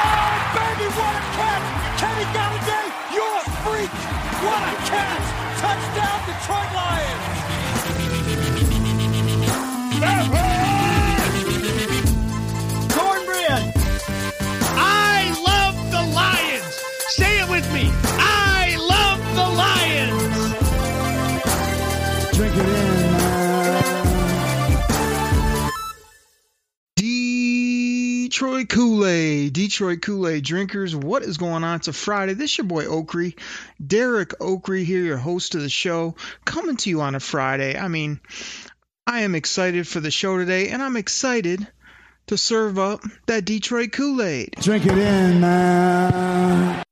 Oh, baby, what a catch! Kenny Golladay, you're a freak! What a catch! Touchdown, Detroit Lions! Cornbread! I love the Lions! Say it with me! I love the Lions! Drink it in, man. Detroit Kool-Aid. Detroit Kool-Aid drinkers, what is going on? It's a Friday. This is your boy Okrie. Derek Okrie here, your host of the show, coming to you on a Friday. I am excited for the show today, and I'm excited to serve up that Detroit Kool-Aid. Drink it in, man.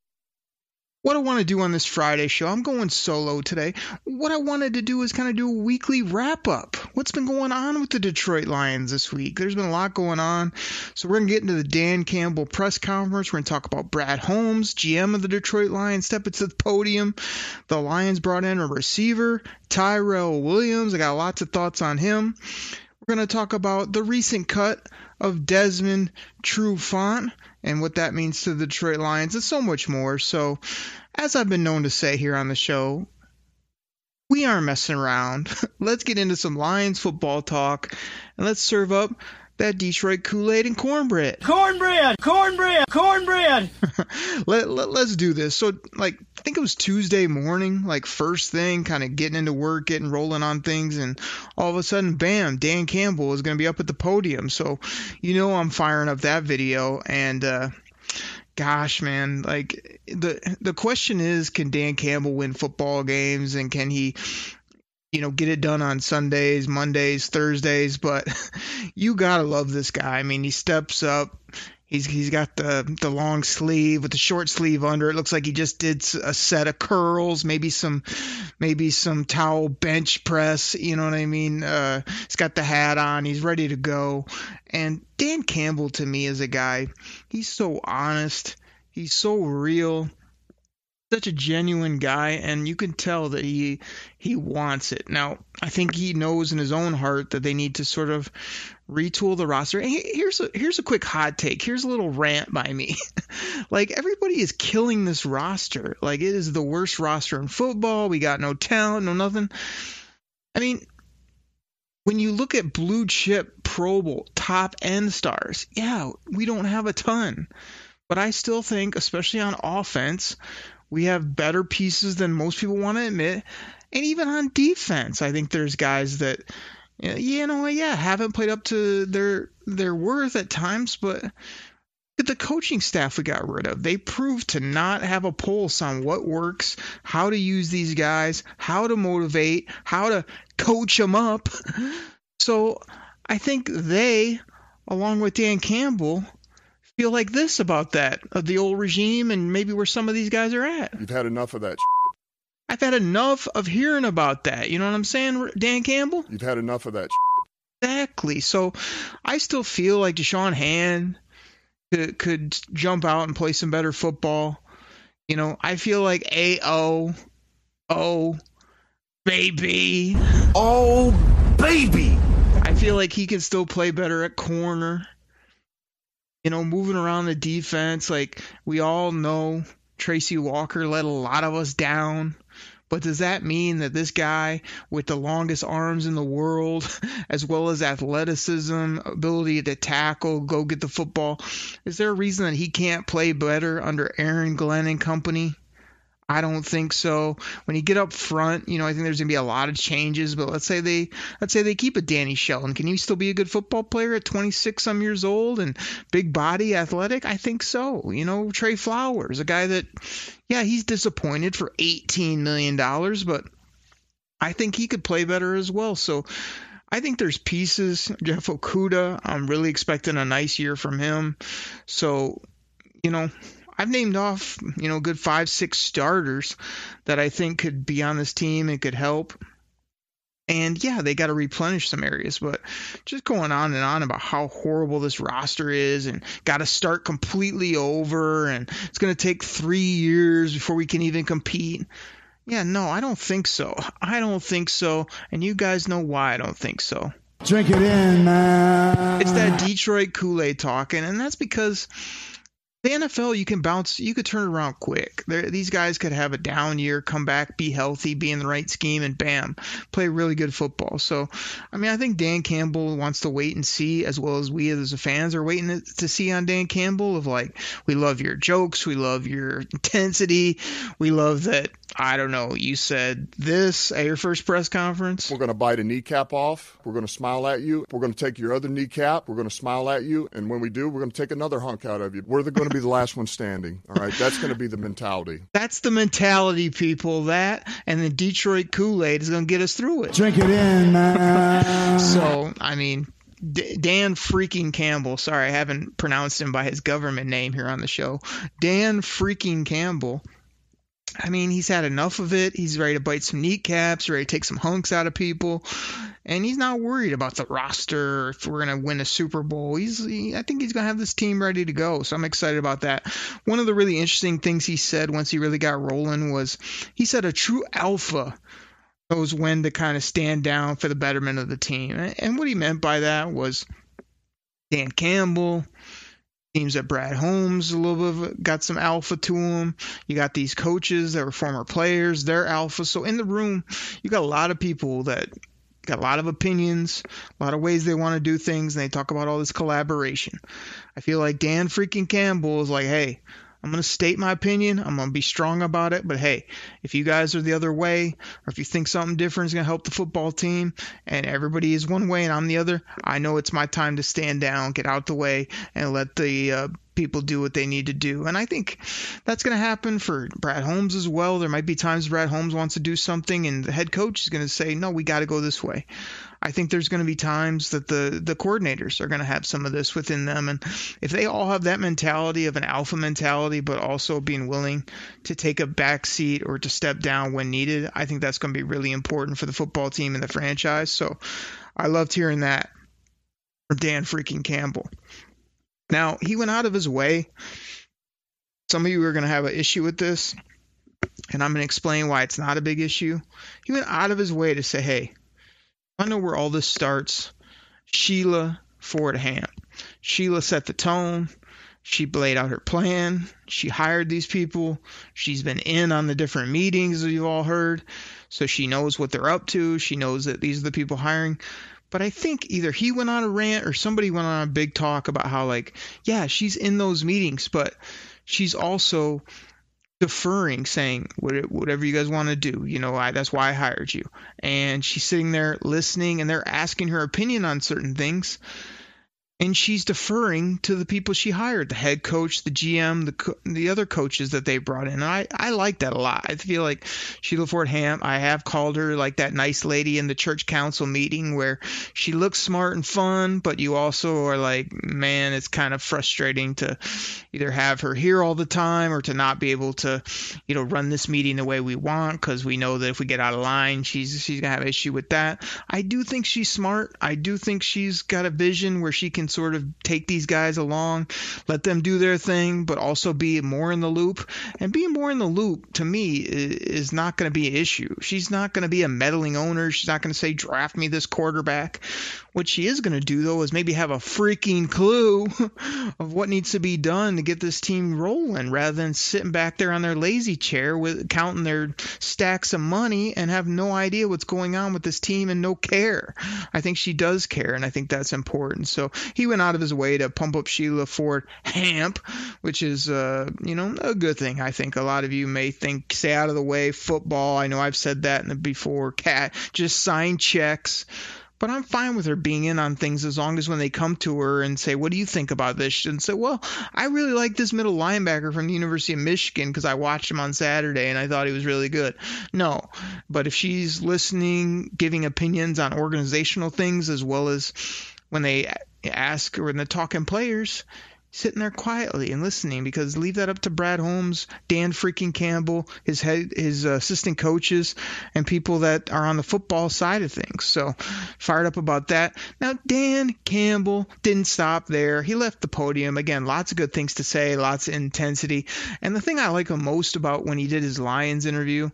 What I want to do on this Friday show, I'm going solo today. What I wanted to do is kind of do a weekly wrap-up. What's been going on with the Detroit Lions this week? There's been a lot going on. So we're going to get into the Dan Campbell press conference. We're going to talk about Brad Holmes, GM of the Detroit Lions, step into the podium. The Lions brought in a receiver, Tyrell Williams. I got lots of thoughts on him. We're going to talk about the recent cut of Desmond Trufant and what that means to the Detroit Lions, and so much more. So, as I've been known to say here on the show, we aren't messing around. Let's get into some Lions football talk, and let's serve up that Detroit Kool-Aid and cornbread. Cornbread! Cornbread! Cornbread! Let's do this. So, I think it was Tuesday morning, first thing, kind of getting into work, getting rolling on things, and all of a sudden, bam, Dan Campbell is going to be up at the podium. So, I'm firing up that video, and gosh, man, the question is, can Dan Campbell win football games, and can he get it done on Sundays, Mondays, Thursdays? But you gotta love this guy. He steps up. He's got the long sleeve with the short sleeve under. It looks like he just did a set of curls, maybe some towel bench press. You know what I mean? He's got the hat on. He's ready to go. And Dan Campbell, to me, is a guy. He's so honest. He's so real. Such a genuine guy, and you can tell that he wants it. Now, I think he knows in his own heart that they need to sort of retool the roster. And here's a quick hot take. Here's a little rant by me. Everybody is killing this roster. It is the worst roster in football. We got no talent, no nothing. When you look at blue chip Pro Bowl top end stars, yeah, we don't have a ton. But I still think, especially on offense, we have better pieces than most people want to admit. And even on defense, I think there's guys that, haven't played up to their worth at times. But the coaching staff we got rid of, they proved to not have a pulse on what works, how to use these guys, how to motivate, how to coach them up. So I think they, along with Dan Campbell, feel like this about that, of the old regime and maybe where some of these guys are at. You've had enough of that shit. I've had enough of hearing about that. You know what I'm saying, Dan Campbell? You've had enough of that shit. Exactly. So I still feel like Deshaun Hand could jump out and play some better football. I feel like baby. Oh, baby. I feel like he can still play better at corner. Moving around the defense, we all know Tracy Walker let a lot of us down. But does that mean that this guy with the longest arms in the world, as well as athleticism, ability to tackle, go get the football, is there a reason that he can't play better under Aaron Glenn and company? I don't think so. When you get up front, I think there's going to be a lot of changes, but let's say they keep a Danny Shelton. Can he still be a good football player at 26 some years old and big body, athletic? I think so. Trey Flowers, a guy that, he's disappointed for $18 million, but I think he could play better as well. So I think there's pieces. Jeff Okuda, I'm really expecting a nice year from him. So, I've named off, you know, a good 5-6 starters that I think could be on this team and could help. And yeah, they got to replenish some areas, but just going on and on about how horrible this roster is and got to start completely over and it's going to take 3 years before we can even compete. Yeah, no, I don't think so. I don't think so. And you guys know why I don't think so. Drink it in, man. It's that Detroit Kool-Aid talking, and that's because the NFL, you can bounce, you could turn it around quick. These guys could have a down year, come back, be healthy, be in the right scheme, and bam, play really good football. So, I mean, I think Dan Campbell wants to wait and see, as well as we as the fans are waiting to see on Dan Campbell of like, we love your jokes, we love your intensity, we love that, I don't know, you said this at your first press conference. We're going to bite a kneecap off. We're going to smile at you. We're going to take your other kneecap. We're going to smile at you. And when we do, we're going to take another hunk out of you. We're going to be the last one standing. All right. That's going to be the mentality. That's the mentality, people. That and the Detroit Kool-Aid is going to get us through it. Drink it in, man. So, I mean, Dan freaking Campbell. Sorry, I haven't pronounced him by his government name here on the show. Dan freaking Campbell. I mean, he's had enough of it. He's ready to bite some kneecaps, ready to take some hunks out of people. And he's not worried about the roster, if we're going to win a Super Bowl. I think he's going to have this team ready to go. So I'm excited about that. One of the really interesting things he said once he really got rolling was he said a true alpha knows when to kind of stand down for the betterment of the team. And what he meant by that was Dan Campbell, seems that Brad Holmes a little bit of, got some alpha to him. You got these coaches that were former players, they're alpha. So in the room, you got a lot of people that got a lot of opinions, a lot of ways they want to do things, and they talk about all this collaboration. I feel like Dan freaking Campbell is like, hey, I'm going to state my opinion. I'm going to be strong about it. But hey, if you guys are the other way, or if you think something different is going to help the football team and everybody is one way and I'm the other, I know it's my time to stand down, get out the way, and let the people do what they need to do. And I think that's going to happen for Brad Holmes as well. There might be times Brad Holmes wants to do something and the head coach is going to say, no, we got to go this way. I think there's going to be times that the coordinators are going to have some of this within them. And if they all have that mentality of an alpha mentality, but also being willing to take a back seat or to step down when needed, I think that's going to be really important for the football team and the franchise. So I loved hearing that from Dan freaking Campbell. Now, he went out of his way. Some of you are going to have an issue with this, and I'm going to explain why it's not a big issue. He went out of his way to say, hey, I know where all this starts. Sheila Ford Hamp. Sheila set the tone. She laid out her plan. She hired these people. She's been in on the different meetings that you've all heard. So she knows what they're up to. She knows that these are the people hiring. But I think either he went on a rant or somebody went on a big talk about how, like, yeah, she's in those meetings, but she's also deferring, saying whatever you guys want to do, you know, that's why I hired you. And she's sitting there listening, and they're asking her opinion on certain things, and she's deferring to the people she hired, the head coach, the GM, the other coaches that they brought in. And I like that a lot. I feel like Sheila Ford Hamp, I have called her like that nice lady in the church council meeting where she looks smart and fun, but you also are like, man, it's kind of frustrating to either have her here all the time or to not be able to, you know, run this meeting the way we want, because we know that if we get out of line, she's going to have an issue with that. I do think she's smart. I do think she's got a vision where she can sort of take these guys along, let them do their thing, but also be more in the loop. And being more in the loop, to me, is not going to be an issue. She's not going to be a meddling owner. She's not going to say, draft me this quarterback. What she is going to do, though, is maybe have a freaking clue of what needs to be done to get this team rolling, rather than sitting back there on their lazy chair with counting their stacks of money and have no idea what's going on with this team and no care. I think she does care, and I think that's important. So he went out of his way to pump up Sheila Ford Hamp, which is, you know, a good thing. I think a lot of you may think, stay out of the way, football. I know I've said that before. Cat, just sign checks. But I'm fine with her being in on things as long as when they come to her and say, what do you think about this? And say, well, I really like this middle linebacker from the University of Michigan because I watched him on Saturday and I thought he was really good. No, but if she's listening, giving opinions on organizational things as well as when they ask or when they're talking players, sitting there quietly and listening, because leave that up to Brad Holmes, Dan freaking Campbell, his assistant coaches, and people that are on the football side of things. So fired up about that. Now, Dan Campbell didn't stop there. He left the podium. Again, lots of good things to say, lots of intensity. And the thing I like the most about when he did his Lions interview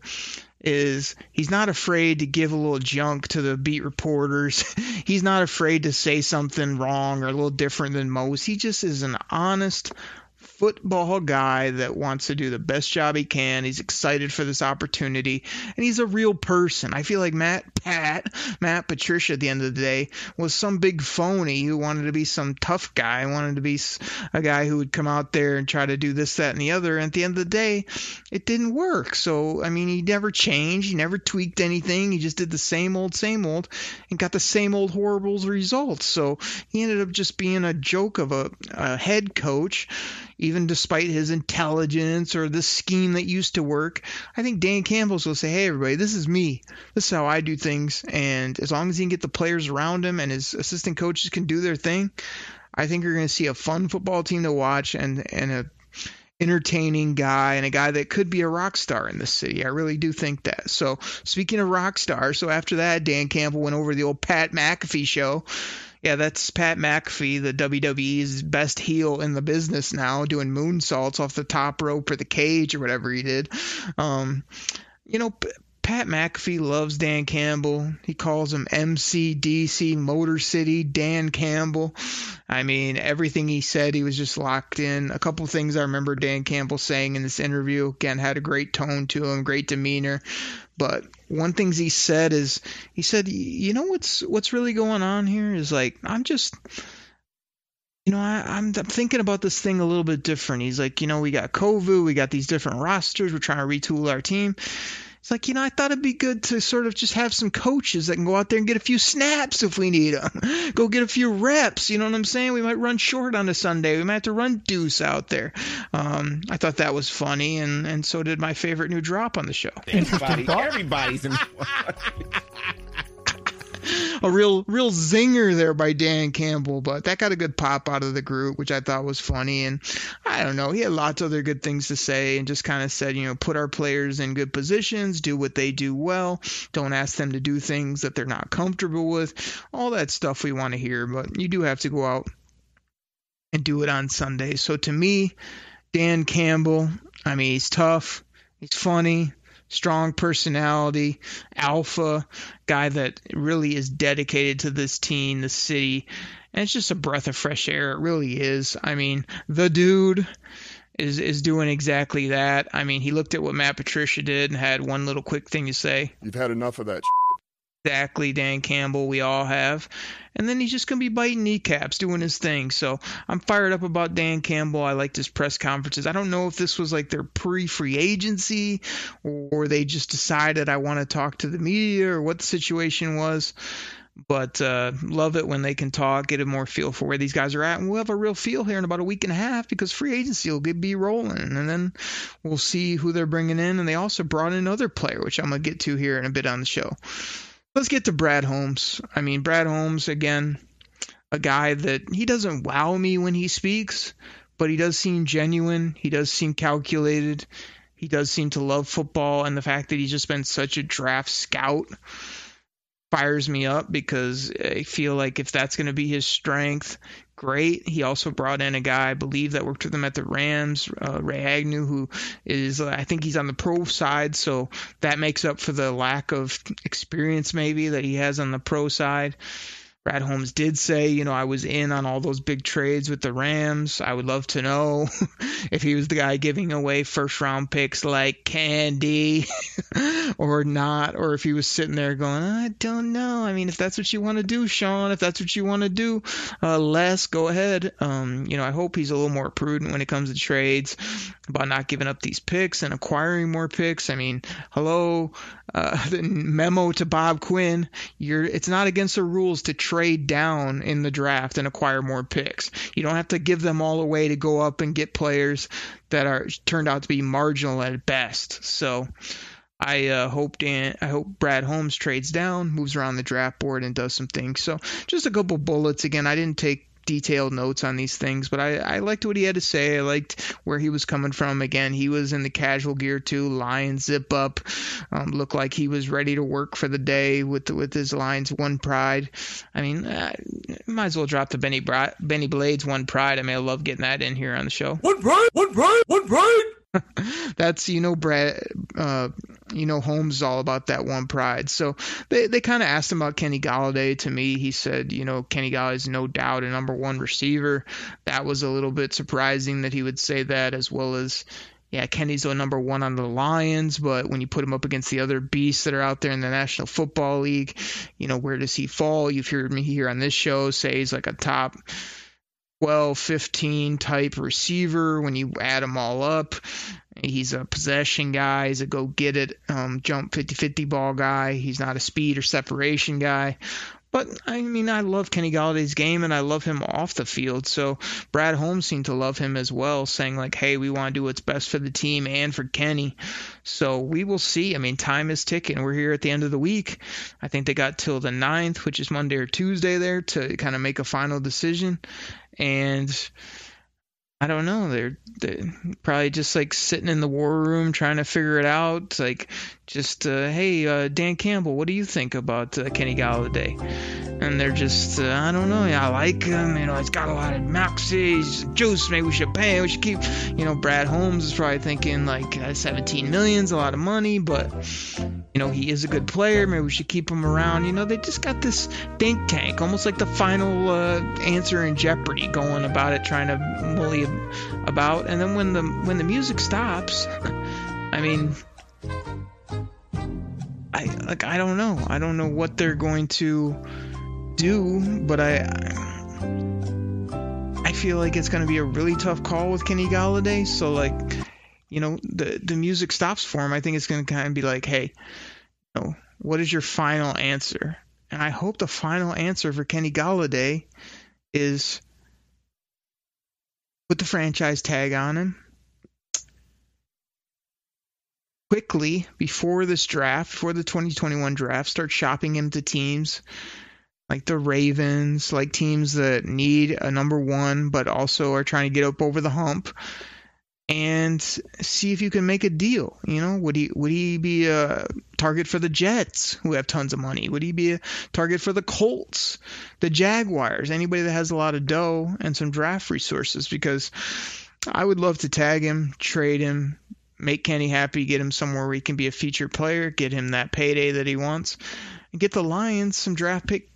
is he's not afraid to give a little junk to the beat reporters. He's not afraid to say something wrong or a little different than most. He just is an honest football guy that wants to do the best job he can. He's excited for this opportunity, and he's a real person. I feel like Matt Patricia at the end of the day was some big phony who wanted to be some tough guy, wanted to be a guy who would come out there and try to do this, that, and the other. And at the end of the day, it didn't work. So, I mean, he never changed. He never tweaked anything. He just did the same old, and got the same old horrible results. So he ended up just being a joke of a head coach, even despite his intelligence or the scheme that used to work. I think Dan Campbell's will say, hey, everybody, this is me. This is how I do things. And as long as he can get the players around him and his assistant coaches can do their thing, I think you're going to see a fun football team to watch, and a entertaining guy, and a guy that could be a rock star in this city. I really do think that. So speaking of rock stars, so after that, Dan Campbell went over to the old Pat McAfee show. Yeah, that's Pat McAfee, the WWE's best heel in the business now, doing moonsaults off the top rope or the cage or whatever he did. Pat McAfee loves Dan Campbell. He calls him MCDC, Motor City Dan Campbell. I mean, everything he said, he was just locked in. A couple things I remember Dan Campbell saying in this interview, again, had a great tone to him, great demeanor. But one thing he said is, he said, you know what's really going on here is, like, I'm just... I'm thinking about this thing a little bit different. He's like, we got COVID, we got these different rosters, we're trying to retool our team. It's like, I thought it'd be good to sort of just have some coaches that can go out there and get a few snaps if we need them. Go get a few reps. You know what I'm saying? We might run short on a Sunday. We might have to run deuce out there. I thought that was funny, and so did my favorite new drop on the show. Everybody's in. A real zinger there by Dan Campbell, but that got a good pop out of the group, which I thought was funny. And I don't know, he had lots of other good things to say, and just kind of said, put our players in good positions, do what they do well, don't ask them to do things that they're not comfortable with, all that stuff we want to hear. But you do have to go out and do it on Sunday. So to me, Dan Campbell, I mean, he's tough, he's funny, strong personality, alpha, guy that really is dedicated to this team, the city, and it's just a breath of fresh air. It really is. I mean, the dude is doing exactly that. I mean, he looked at what Matt Patricia did and had one little quick thing to say. You've had enough of that. Exactly, Dan Campbell, we all have. And then he's just going to be biting kneecaps, doing his thing. So I'm fired up about Dan Campbell. I liked his press conferences. I don't know if this was like their pre-free agency, or they just decided I want to talk to the media, or what the situation was. But love it when they can talk, get a more feel for where these guys are at. And we'll have a real feel here in about a week and a half, because free agency will be rolling. And then we'll see who they're bringing in. And they also brought in another player, which I'm going to get to here in a bit on the show. Let's get to Brad Holmes. I mean, Brad Holmes, again, a guy that he doesn't wow me when he speaks, but he does seem genuine. He does seem calculated. He does seem to love football. And the fact that he's just been such a draft scout fires me up, because I feel like if that's going to be his strength, great. He also brought in a guy, I believe, that worked with him at the Rams, Ray Agnew, who is, I think he's on the pro side, so that makes up for the lack of experience maybe that he has on the pro side. Brad Holmes did say, I was in on all those big trades with the Rams. I would love to know if he was the guy giving away first-round picks like candy or not, or if he was sitting there going, I don't know. I mean, if that's what you want to do, Sean, if that's what you want to do, Les, go ahead. I hope he's a little more prudent when it comes to trades, about not giving up these picks and acquiring more picks. I mean, hello, the memo to Bob Quinn, it's not against the rules to trade down in the draft and acquire more picks. You don't have to give them all away to go up and get players that are turned out to be marginal at best. So I hope Brad Holmes trades down, moves around the draft board, and does some things. So just a couple bullets. Again, I didn't take detailed notes on these things, but I liked what he had to say. I liked where he was coming from. Again, he was in the casual gear too, Lions zip up, looked like he was ready to work for the day with his Lions one pride. I mean, might as well drop the Benny Blades one pride. I mean, I love getting that in here on the show. One pride. That's, Brad, Holmes is all about that one pride. So they kind of asked him about Kenny Golladay. To me, he said, Kenny Golladay is no doubt a number one receiver. That was a little bit surprising that he would say that, as well as, yeah, Kenny's the number one on the Lions, but when you put him up against the other beasts that are out there in the National Football League, where does he fall? You've heard me here on this show say he's like a top 12, 15 type receiver. When you add them all up, he's a possession guy. He's a go-get-it, jump 50-50 ball guy. He's not a speed or separation guy. But, I love Kenny Galladay's game, and I love him off the field. So Brad Holmes seemed to love him as well, saying, like, hey, we want to do what's best for the team and for Kenny. So we will see. Time is ticking. We're here at the end of the week. I think they got till the 9th, which is Monday or Tuesday there, to kind of make a final decision. And I don't know. They're probably just like sitting in the war room trying to figure it out. It's like, just, hey, Dan Campbell, what do you think about Kenny Golladay? And they're just, I don't know. Yeah, I like him. He's got a lot of moxie. He's juice. Maybe we should pay him. We should keep. Brad Holmes is probably thinking like $17 million, a lot of money, but he is a good player. Maybe we should keep him around. They just got this think tank, almost like the final answer in Jeopardy, going about it, trying to bully about. And then when the music stops, I don't know. I don't know what they're going to do, but I feel like it's going to be a really tough call with Kenny Golladay. So the music stops for him. I think it's going to kind of be like, hey, what is your final answer? And I hope the final answer for Kenny Golladay is put the franchise tag on him quickly before this draft, before the 2021 draft. Start shopping him to teams like the Ravens, like teams that need a number one, but also are trying to get up over the hump, and see if you can make a deal. Would he be a target for the Jets, who have tons of money? Would he be a target for the Colts, the Jaguars, anybody that has a lot of dough and some draft resources? Because I would love to tag him, trade him, make Kenny happy, get him somewhere where he can be a featured player, get him that payday that he wants, and get the Lions some draft picks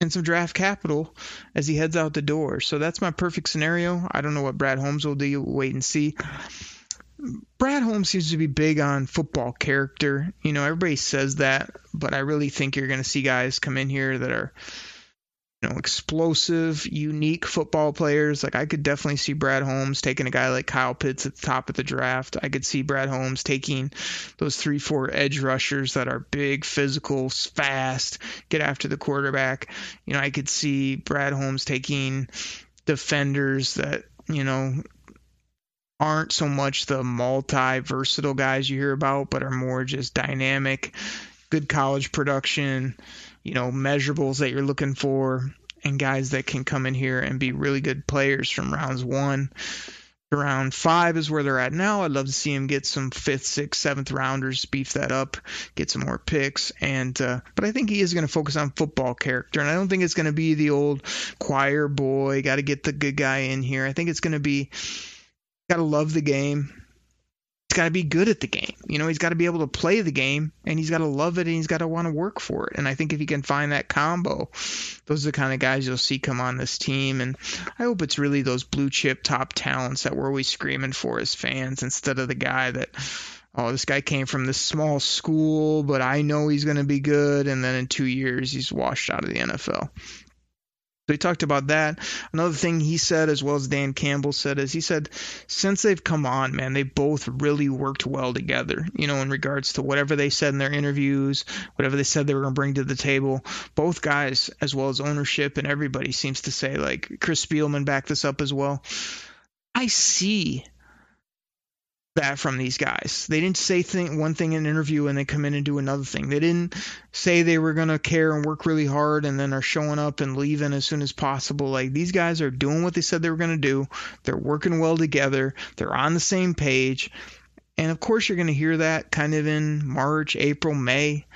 and some draft capital as he heads out the door. So that's my perfect scenario. I don't know what Brad Holmes will do. We'll wait and see. Brad Holmes seems to be big on football character. Everybody says that, but I really think you're going to see guys come in here that are explosive, unique football players. Like, I could definitely see Brad Holmes taking a guy like Kyle Pitts at the top of the draft. I could see Brad Holmes taking those 3-4 edge rushers that are big, physical, fast, get after the quarterback. I could see Brad Holmes taking defenders that, aren't so much the multi-versatile guys you hear about, but are more just dynamic, good college production, measurables that you're looking for, and guys that can come in here and be really good players from rounds 1 to round 5 is where they're at now. I'd love to see him get some 5th, 6th, 7th rounders, beef that up, get some more picks. And but I think he is going to focus on football character, and I don't think it's going to be the old choir boy, got to get the good guy in here. I think it's going to be, got to love the game. He's got to be good at the game. He's got to be able to play the game, and he's got to love it, and he's got to want to work for it. And I think if he can find that combo, those are the kind of guys you'll see come on this team. And I hope it's really those blue chip top talents that we're always screaming for as fans, instead of the guy that, oh, this guy came from this small school, but I know he's going to be good, and then in 2 years he's washed out of the NFL. So he talked about that. Another thing he said, as well as Dan Campbell said, is he said, since they've come on, man, they both really worked well together, in regards to whatever they said in their interviews, whatever they said they were going to bring to the table. Both guys, as well as ownership and everybody, seems to say, like Chris Spielman backed this up as well. I see that from these guys. They didn't say one thing in an interview and then come in and do another thing. They didn't say they were going to care and work really hard and then are showing up and leaving as soon as possible. Like, these guys are doing what they said they were going to do. They're working well together. They're on the same page. And of course you're going to hear that kind of in March, April, May.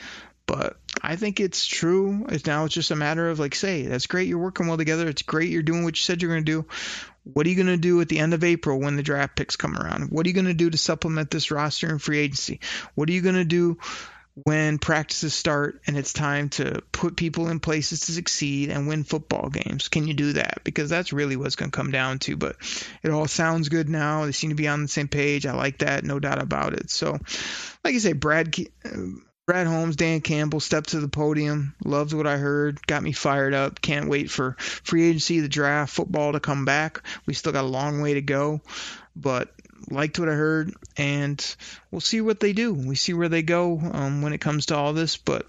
But I think it's true. It's just a matter of, like, say, that's great. You're working well together. It's great. You're doing what you said you're going to do. What are you going to do at the end of April when the draft picks come around? What are you going to do to supplement this roster in free agency? What are you going to do when practices start and it's time to put people in places to succeed and win football games? Can you do that? Because that's really what's going to come down to. But it all sounds good now. They seem to be on the same page. I like that. No doubt about it. So, like you say, Brad Holmes, Dan Campbell stepped to the podium. Loved what I heard. Got me fired up. Can't wait for free agency, the draft, football to come back. We still got a long way to go, but liked what I heard, and we'll see what they do. We see where they go when it comes to all this, but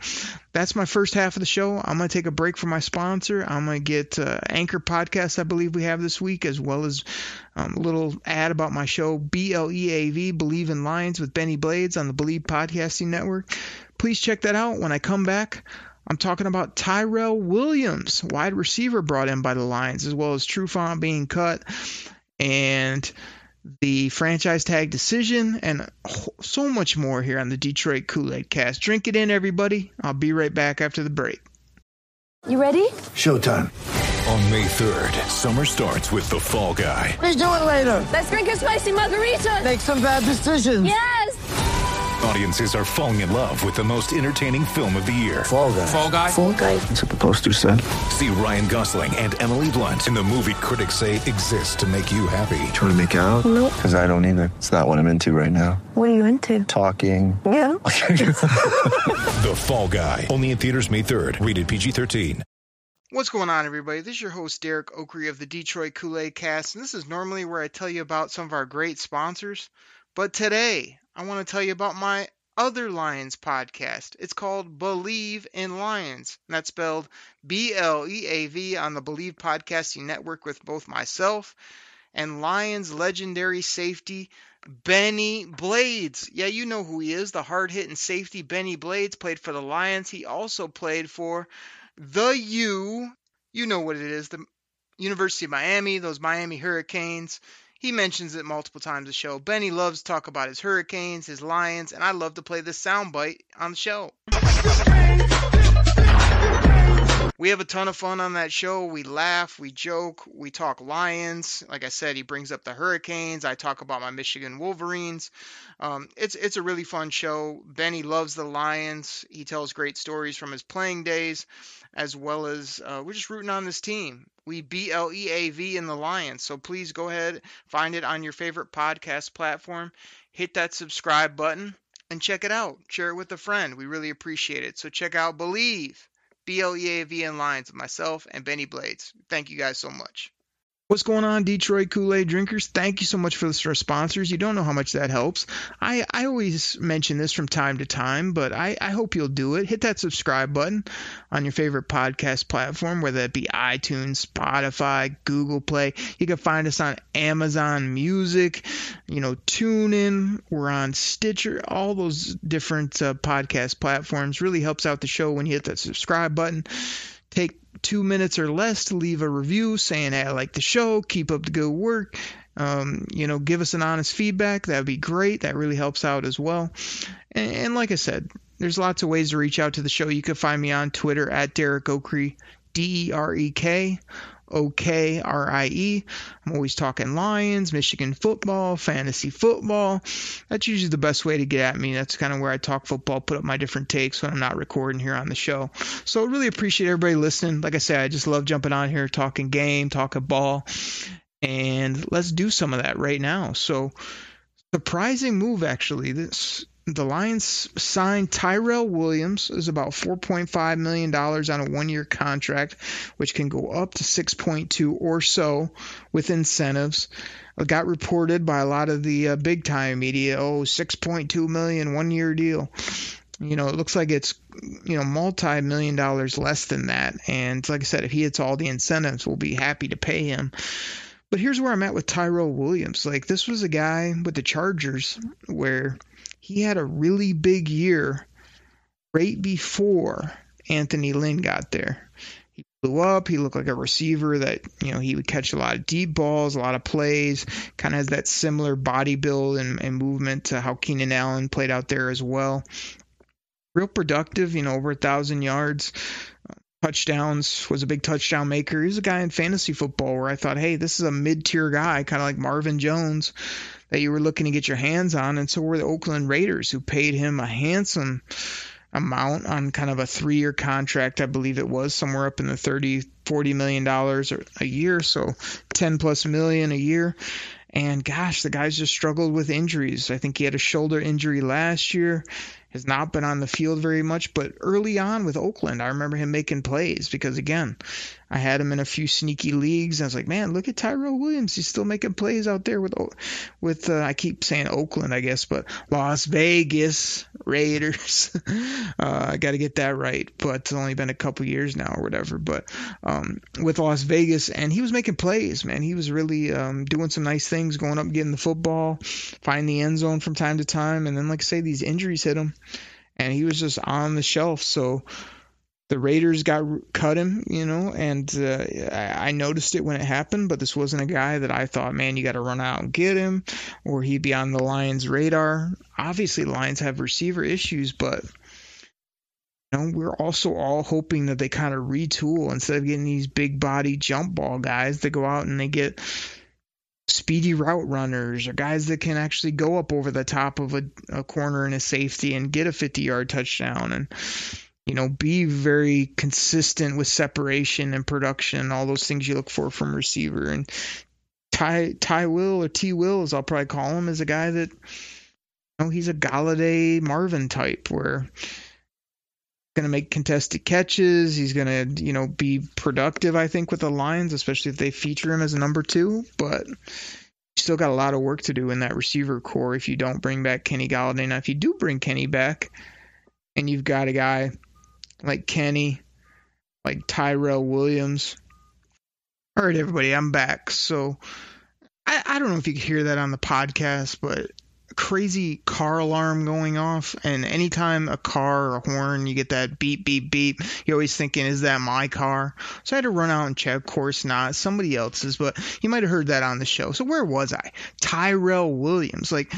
that's my first half of the show. I'm going to take a break for my sponsor. I'm going to get Anchor Podcast, I believe we have this week, as well as a little ad about my show, BLEAV, Believe in Lions with Benny Blades on the Believe Podcasting Network. Please check that out. When I come back, I'm talking about Tyrell Williams, wide receiver brought in by the Lions, as well as Trufant being cut, and the franchise tag decision, and so much more here on the Detroit Kool-Aid Cast. Drink it in, everybody. I'll be right back after the break. You ready? Showtime. On May 3rd, summer starts with The Fall Guy. Let's do it later. Let's drink a spicy margarita. Make some bad decisions. Yes. Audiences are falling in love with the most entertaining film of the year. Fall Guy. Fall Guy. Fall Guy. That's what the poster said. See Ryan Gosling and Emily Blunt in the movie critics say exists to make you happy. Trying to make it out? Nope. Because I don't either. It's not what I'm into right now. What are you into? Talking. Yeah. The Fall Guy. Only in theaters May 3rd. Rated PG-13. What's going on, everybody? This is your host, Derek Okrie of the Detroit Kool-Aid Cast, and this is normally where I tell you about some of our great sponsors. But today, I want to tell you about my other Lions podcast. It's called Believe in Lions. And that's spelled BLEAV on the Believe Podcasting Network with both myself and Lions legendary safety, Benny Blades. Yeah, you know who he is, the hard-hitting safety Benny Blades. Played for the Lions. He also played for the U. You know what it is, the University of Miami, those Miami Hurricanes. He mentions it multiple times the show. Benny loves to talk about his Hurricanes, his Lions, and I love to play this soundbite on the show. We have a ton of fun on that show. We laugh, we joke, we talk Lions. Like I said, he brings up the Hurricanes. I talk about my Michigan Wolverines. It's a really fun show. Benny loves the Lions. He tells great stories from his playing days, as well as we're just rooting on this team. We BLEAV in the Lions. So please go ahead, find it on your favorite podcast platform. Hit that subscribe button and check it out. Share it with a friend. We really appreciate it. So check out Believe. BLEAV in Lions with myself and Benny Blades. Thank you guys so much. What's going on, Detroit Kool-Aid drinkers? Thank you so much for listening to our sponsors. You don't know how much that helps. I always mention this from time to time, but I hope you'll do it. Hit that subscribe button on your favorite podcast platform, whether it be iTunes, Spotify, Google Play. You can find us on Amazon Music, TuneIn. We're on Stitcher, all those different podcast platforms. Really helps out the show when you hit that subscribe button. Take 2 minutes or less to leave a review saying, hey, I like the show, keep up the good work, give us an honest feedback. That'd be great. That really helps out as well. And like I said, there's lots of ways to reach out to the show. You can find me on Twitter at Derek Okrie, DEREK. Okrie. I'm always talking Lions, Michigan football, fantasy football. That's usually the best way to get at me. That's kind of where I talk football, put up my different takes when I'm not recording here on the show. So really appreciate everybody listening. Like I said, I just love jumping on here, talking game, talking ball, and let's do some of that right now. So surprising move, actually. The Lions signed Tyrell Williams is about $4.5 million on a one-year contract, which can go up to 6.2 or so with incentives. It got reported by a lot of the big-time media, $6.2 million, one-year deal. It looks like it's, multi-million dollars less than that. And like I said, if he hits all the incentives, we'll be happy to pay him. But here's where I'm at with Tyrell Williams. Like, this was a guy with the Chargers where he had a really big year right before Anthony Lynn got there. He blew up. He looked like a receiver that, you know, he would catch a lot of deep balls, a lot of plays, kind of has that similar body build and movement to how Keenan Allen played out there as well. Real productive, you know, over 1,000 yards. Touchdowns, was a big touchdown maker. He was a guy in fantasy football where I thought, hey, this is a mid-tier guy, kind of like Marvin Jones, that you were looking to get your hands on. And so were the Oakland Raiders, who paid him a handsome amount on kind of a 3-year contract. I believe it was somewhere up in the $40 million a year, so 10 plus million a year. And gosh, the guy's just struggled with injuries. I think he had a shoulder injury last year, has not been on the field very much. But early on with Oakland, I remember him making plays because, again, I had him in a few sneaky leagues. And I was like, man, look at Tyrell Williams. He's still making plays out there with I keep saying Oakland, I guess, but Las Vegas Raiders. I got to get that right. But it's only been a couple years now or whatever. But with Las Vegas, and he was making plays, man. He was really doing some nice things, going up and getting the football, find the end zone from time to time. And then, like I say, these injuries hit him and he was just on the shelf. So the Raiders cut him, you know, and I noticed it when it happened, but this wasn't a guy that I thought, man, you got to run out and get him or he'd be on the Lions' radar. Obviously, Lions have receiver issues, but you know, we're also all hoping that they kind of retool instead of getting these big body jump ball guys that go out and they get speedy route runners or guys that can actually go up over the top of a corner and a safety and get a 50-yard touchdown and, you know, be very consistent with separation and production, all those things you look for from receiver. And Ty Will, or T-Will, as I'll probably call him, is a guy that, you know, he's a Golladay Marvin type where going to make contested catches. He's going to, you know, be productive, I think, with the Lions, especially if they feature him as a number two. But you still got a lot of work to do in that receiver core if you don't bring back Kenny Golladay. Now, if you do bring Kenny back and you've got a guy like Kenny, like Tyrell Williams. All right, everybody, I'm back. So I don't know if you could hear that on the podcast, but crazy car alarm going off, and anytime a car or a horn, you get that beep, beep, beep. You're always thinking, is that my car? So I had to run out and check. Of course not. Somebody else's, but you might have heard that on the show. So where was I? Tyrell Williams. Like,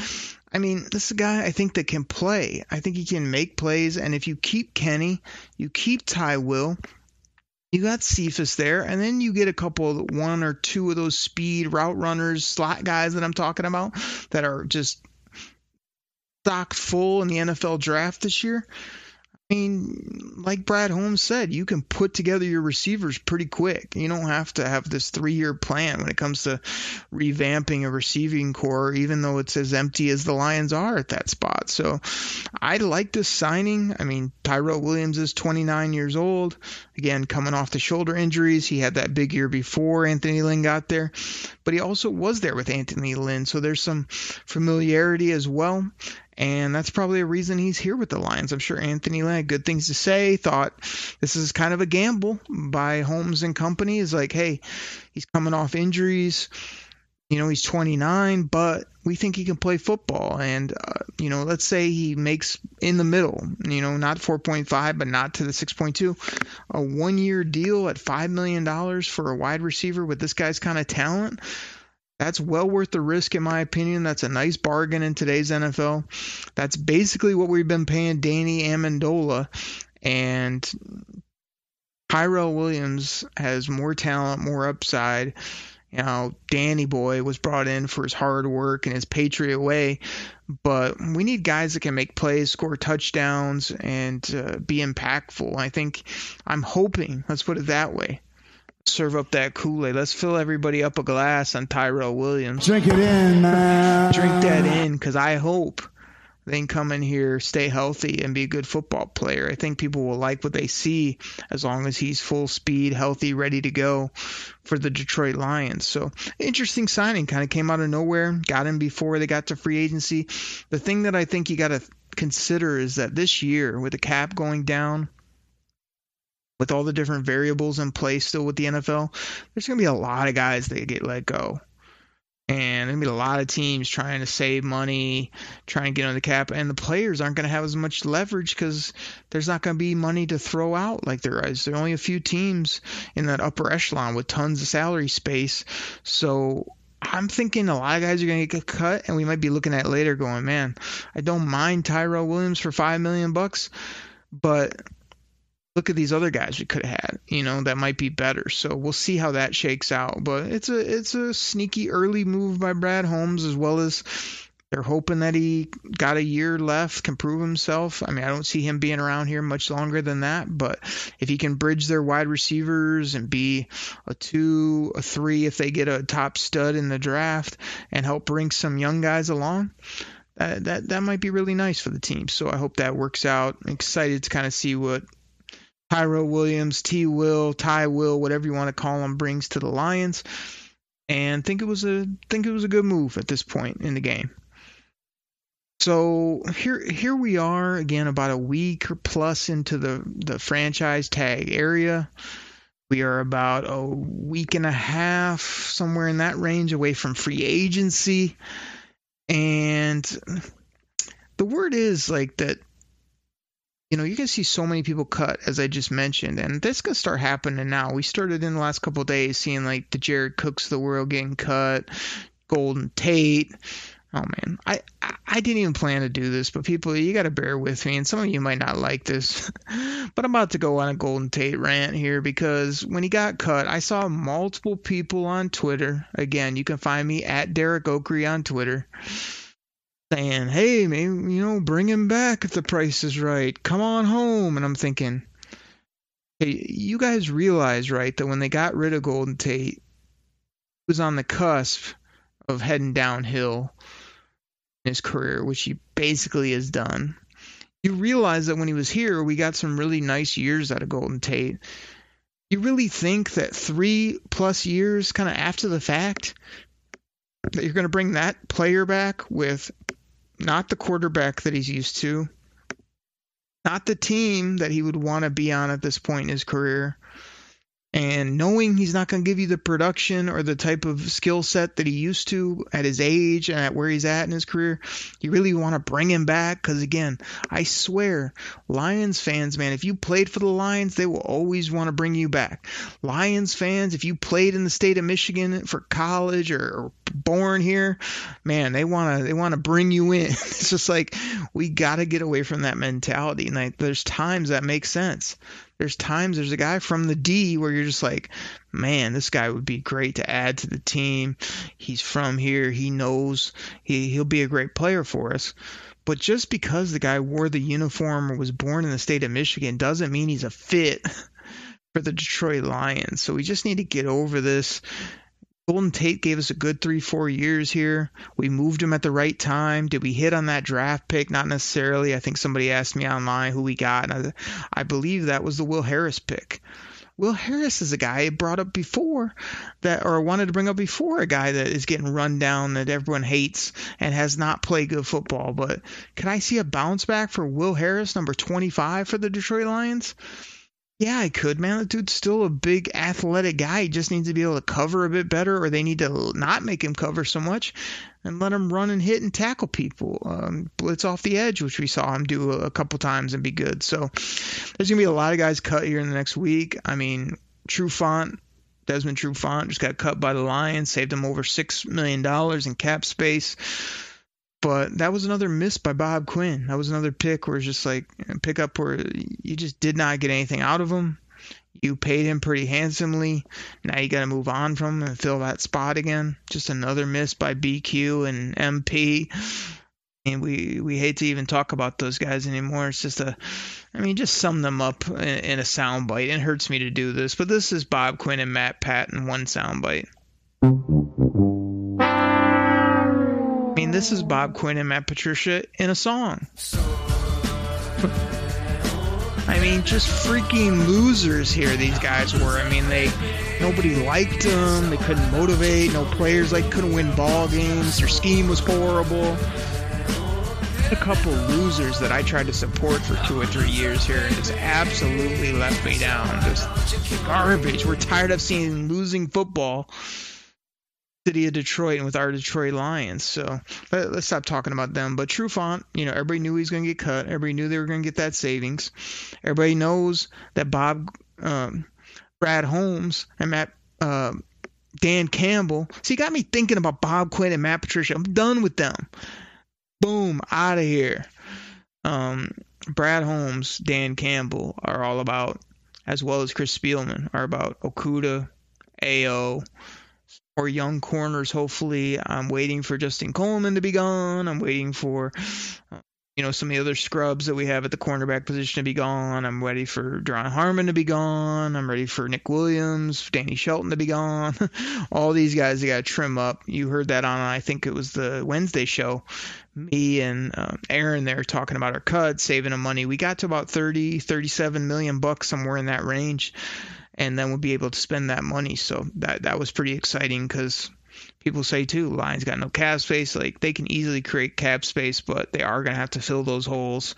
I mean, this is a guy I think that can play. I think he can make plays, and if you keep Kenny, you keep Ty Will, you got Cephas there, and then you get a couple, one or two of those speed route runners, slot guys that I'm talking about that are just stocked full in the NFL draft this year. I mean, like Brad Holmes said, you can put together your receivers pretty quick. You don't have to have this 3-year plan when it comes to revamping a receiving core, even though it's as empty as the Lions are at that spot. So I like this signing. I mean, Tyrell Williams is 29 years old. Again, coming off the shoulder injuries. He had that big year before Anthony Lynn got there, but he also was there with Anthony Lynn. So there's some familiarity as well. And that's probably a reason he's here with the Lions. I'm sure Anthony Lynn had good things to say, thought this is kind of a gamble by Holmes and company. Is like, hey, he's coming off injuries. You know, he's 29, but we think he can play football. And, you know, let's say he makes in the middle, you know, not 4.5, but not to the 6.2. A 1-year deal at $5 million for a wide receiver with this guy's kind of talent. That's well worth the risk, in my opinion. That's a nice bargain in today's NFL. That's basically what we've been paying Danny Amendola. And Tyrell Williams has more talent, more upside. You know, Danny Boy was brought in for his hard work and his Patriot way. But we need guys that can make plays, score touchdowns, and be impactful. I think I'm hoping, let's put it that way. Serve up that Kool-Aid. Let's fill everybody up a glass on Tyrell Williams. Drink it in, man. Drink that in, because I hope they can come in here, stay healthy, and be a good football player. I think people will like what they see as long as he's full speed, healthy, ready to go for the Detroit Lions. So interesting signing. Kind of came out of nowhere. Got him before they got to free agency. The thing that I think you got to consider is that this year, with the cap going down, with all the different variables in place still with the NFL, there's going to be a lot of guys that get let go. And there's going to be a lot of teams trying to save money, trying to get on the cap. And the players aren't going to have as much leverage because there's not going to be money to throw out like there is. There are only a few teams in that upper echelon with tons of salary space. So I'm thinking a lot of guys are going to get cut, and we might be looking at later going, man, I don't mind Tyrell Williams for $5 million, but look at these other guys we could have had, you know, that might be better. So we'll see how that shakes out. But it's a sneaky early move by Brad Holmes, as well as they're hoping that he got a year left, can prove himself. I mean, I don't see him being around here much longer than that, but if he can bridge their wide receivers and be a 2, a 3, if they get a top stud in the draft and help bring some young guys along, that might be really nice for the team. So I hope that works out. I'm excited to kind of see what Tyrell Williams, Ty Will, whatever you want to call him, brings to the Lions, and think it was a good move at this point in the game. So here we are again, about a week or plus into the franchise tag area. We are about a week and a half, somewhere in that range, away from free agency, and the word is like that. You know, you're going to see so many people cut, as I just mentioned, and that's going to start happening now. We started in the last couple of days seeing, like, the Jared Cooks of the world getting cut, Golden Tate. Oh, man, I didn't even plan to do this, but people, you got to bear with me, and some of you might not like this, but I'm about to go on a Golden Tate rant here, because when he got cut, I saw multiple people on Twitter. Again, you can find me at Derek Okrie on Twitter, saying, hey, maybe, you know, bring him back if the price is right. Come on home. And I'm thinking, hey, you guys realize, right, that when they got rid of Golden Tate, he was on the cusp of heading downhill in his career, which he basically has done. You realize that when he was here, we got some really nice years out of Golden Tate. You really think that 3+ years kind of after the fact that you're going to bring that player back with not the quarterback that he's used to, not the team that he would want to be on at this point in his career, and knowing he's not going to give you the production or the type of skill set that he used to at his age and at where he's at in his career, you really want to bring him back? Because, again, I swear, Lions fans, man, if you played for the Lions, they will always want to bring you back. Lions fans, if you played in the state of Michigan for college or born here, man, they want to bring you in. It's just like, we got to get away from that mentality. And like, there's times that makes sense. There's times there's a guy from the D where you're just like, man, this guy would be great to add to the team. He's from here. He knows he'll be a great player for us. But just because the guy wore the uniform or was born in the state of Michigan doesn't mean he's a fit for the Detroit Lions. So we just need to get over this. Golden Tate gave us a good 3-4 years here. We moved him at the right time. Did we hit on that draft pick? Not necessarily. I think somebody asked me online who we got, and I believe that was the Will Harris pick. Will Harris is a guy I brought up before that, or wanted to bring up before, a guy that is getting run down, that everyone hates and has not played good football. But can I see a bounce back for Will Harris, number 25 for the Detroit Lions? Yeah, I could, man. The dude's still a big athletic guy. He just needs to be able to cover a bit better, or they need to not make him cover so much and let him run and hit and tackle people. Blitz off the edge, which we saw him do a couple times and be good. So there's going to be a lot of guys cut here in the next week. I mean, Desmond Trufant just got cut by the Lions, saved him over $6 million in cap space. But that was another miss by Bob Quinn. That was another pick where it's just like a pickup where you just did not get anything out of him. You paid him pretty handsomely. Now you got to move on from him and fill that spot again. Just another miss by BQ and MP. And we hate to even talk about those guys anymore. It's just just sum them up in a soundbite. It hurts me to do this, but this is Bob Quinn and Matt Pat in one soundbite. I mean, this is Bob Quinn and Matt Patricia in a song. I mean, just freaking losers here these guys were. I mean, nobody liked them. They couldn't motivate. No players, couldn't win ball games. Their scheme was horrible. a couple losers that I tried to support for 2 or 3 years here, and it's absolutely left me down. Just garbage. We're tired of seeing losing football. City of Detroit and with our Detroit Lions. So let's stop talking about them. But Trufant, everybody knew he was going to get cut. Everybody knew they were going to get that savings. Everybody knows that Brad Holmes and Dan Campbell. See, got me thinking about Bob Quinn and Matt Patricia. I'm done with them. Boom, out of here. Brad Holmes, Dan Campbell are all about, as well as Chris Spielman, are about Okuda, AO, or young corners, hopefully. I'm waiting for Justin Coleman to be gone. I'm waiting for, some of the other scrubs that we have at the cornerback position to be gone. I'm ready for Dron Harmon to be gone. I'm ready for Nick Williams, Danny Shelton to be gone. All these guys they got to trim up. You heard that on, I think it was the Wednesday show. Me and Aaron there talking about our cuts, saving them money. We got to about $37 million bucks, somewhere in that range. And then we'll be able to spend that money. So that was pretty exciting, because people say, too, Lions got no cap space. Like, they can easily create cap space, but they are going to have to fill those holes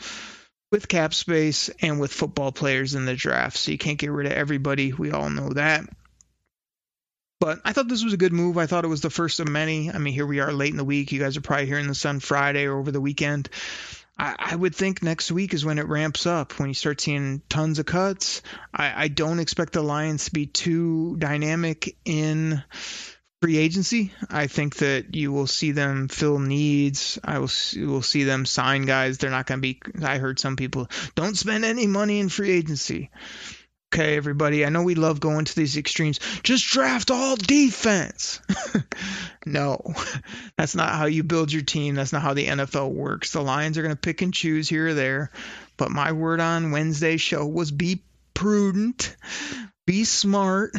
with cap space and with football players in the draft. So you can't get rid of everybody. We all know that. But I thought this was a good move. I thought it was the first of many. I mean, here we are late in the week. You guys are probably hearing this on Friday or over the weekend. I would think next week is when it ramps up, when you start seeing tons of cuts. I don't expect the Lions to be too dynamic in free agency. I think that you will see them fill needs. You will see them sign guys. They're not going to be – I heard some people, don't spend any money in free agency. Okay, everybody, I know we love going to these extremes. Just draft all defense. No, that's not how you build your team. That's not how the NFL works. The Lions are going to pick and choose here or there. But my word on Wednesday's show was be prudent, be smart,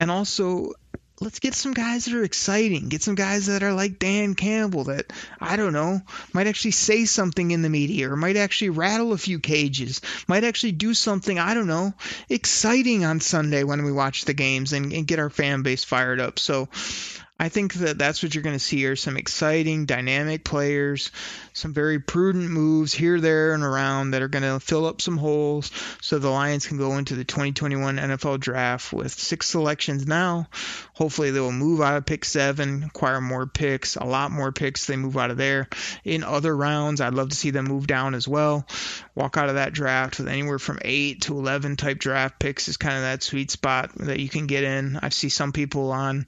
and also let's get some guys that are exciting. Get some guys that are like Dan Campbell that, I don't know, might actually say something in the media or might actually rattle a few cages, might actually do something, I don't know, exciting on Sunday when we watch the games and get our fan base fired up. So I think that's what you're going to see are some exciting, dynamic players, some very prudent moves here, there, and around that are going to fill up some holes so the Lions can go into the 2021 NFL Draft with 6 selections now. Hopefully they will move out of pick 7, acquire more picks, a lot more picks. They move out of there. In other rounds, I'd love to see them move down as well. Walk out of that draft with anywhere from 8 to 11 type draft picks is kind of that sweet spot that you can get in. I see some people on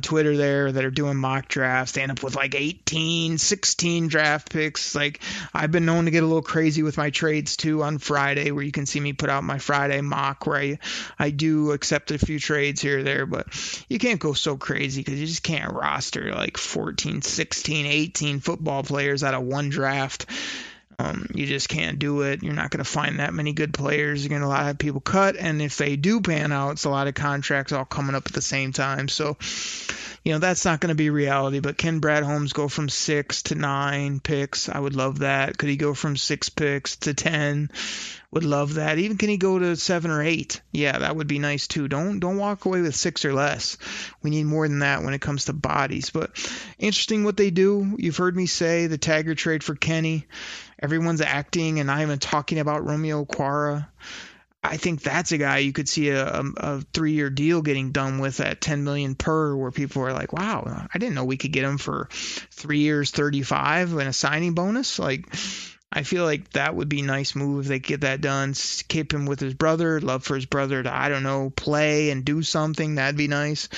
Twitter there that are doing mock drafts. They end up with like 18, 16 draft picks. Like, I've been known to get a little crazy with my trades too on Friday, where you can see me put out my Friday mock where I do accept a few trades here or there, but you can't go so crazy because you just can't roster like 14, 16, 18 football players out of one draft. You just can't do it. You're not going to find that many good players. You're going to a lot of people cut, and if they do pan out, it's a lot of contracts all coming up at the same time. So, that's not going to be reality. But can Brad Holmes go from 6 to 9 picks? I would love that. Could he go from 6 picks to 10? Would love that. Even can he go to 7 or 8? Yeah, that would be nice too. Don't walk away with 6 or less. We need more than that when it comes to bodies. But interesting what they do. You've heard me say the Tagger trade for Kenny. Everyone's acting and not even talking about Romeo Okwara. I think that's a guy you could see a 3-year deal getting done with at $10 million per, where people are like, wow, I didn't know we could get him for 3 years, 35 and a signing bonus. Like, I feel like that would be a nice move if they get that done. Keep him with his brother, love for his brother to, I don't know, play and do something. That'd be nice.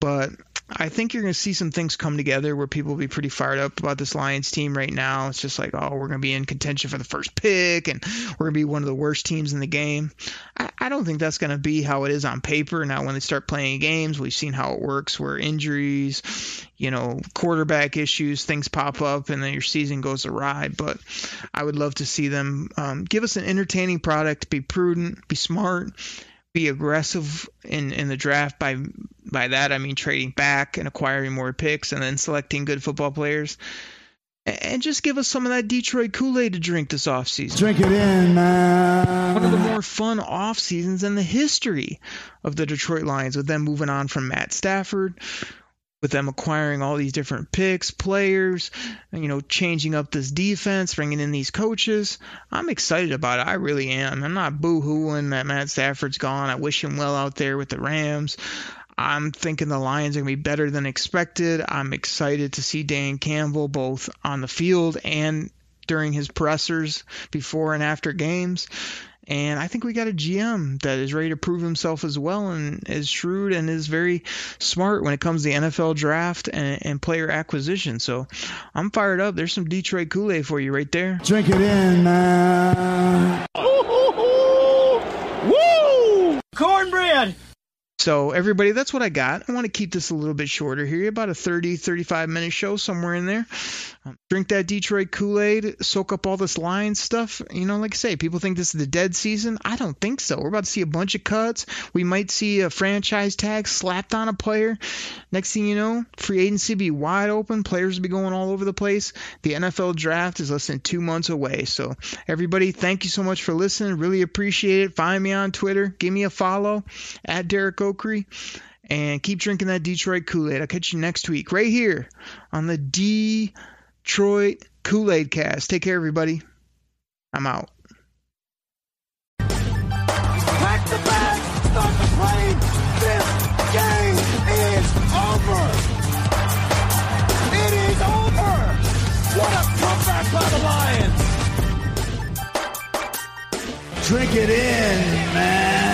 But I think you're going to see some things come together where people will be pretty fired up about this Lions team right now. It's just like, oh, we're going to be in contention for the first pick, and we're going to be one of the worst teams in the game. I don't think that's going to be how it is on paper. Now, when they start playing games, we've seen how it works where injuries, quarterback issues, things pop up, and then your season goes awry. But I would love to see them give us an entertaining product, be prudent, be smart, be aggressive in the draft. By that, I mean trading back and acquiring more picks and then selecting good football players. And just give us some of that Detroit Kool-Aid to drink this offseason. Drink it in, man. One of the more fun off seasons in the history of the Detroit Lions, with them moving on from Matt Stafford, with them acquiring all these different picks, players, you know, changing up this defense, bringing in these coaches. I'm excited about it. I really am. I'm not boo-hooing that Matt Stafford's gone. I wish him well out there with the Rams. I'm thinking the Lions are going to be better than expected. I'm excited to see Dan Campbell both on the field and during his pressers before and after games. And I think we got a GM that is ready to prove himself as well and is shrewd and is very smart when it comes to the NFL draft and player acquisition. So I'm fired up. There's some Detroit Kool-Aid for you right there. Drink it in, man. Woo! Cornbread! So everybody, that's what I got. I want to keep this a little bit shorter here, about a 30, 35-minute show somewhere in there. Drink that Detroit Kool-Aid, soak up all this Lions stuff. You know, like I say, people think this is the dead season. I don't think so. We're about to see a bunch of cuts. We might see a franchise tag slapped on a player. Next thing you know, free agency be wide open. Players will be going all over the place. The NFL draft is less than 2 months away. So everybody, thank you so much for listening. Really appreciate it. Find me on Twitter. Give me a follow at Derek Okrie. And keep drinking that Detroit Kool-Aid. I'll catch you next week right here on the Detroit Kool-Aid Cast. Take care, everybody. I'm out. Pack the bags, start the plane. This game is over. It is over. What a comeback by the Lions. Drink it in, man.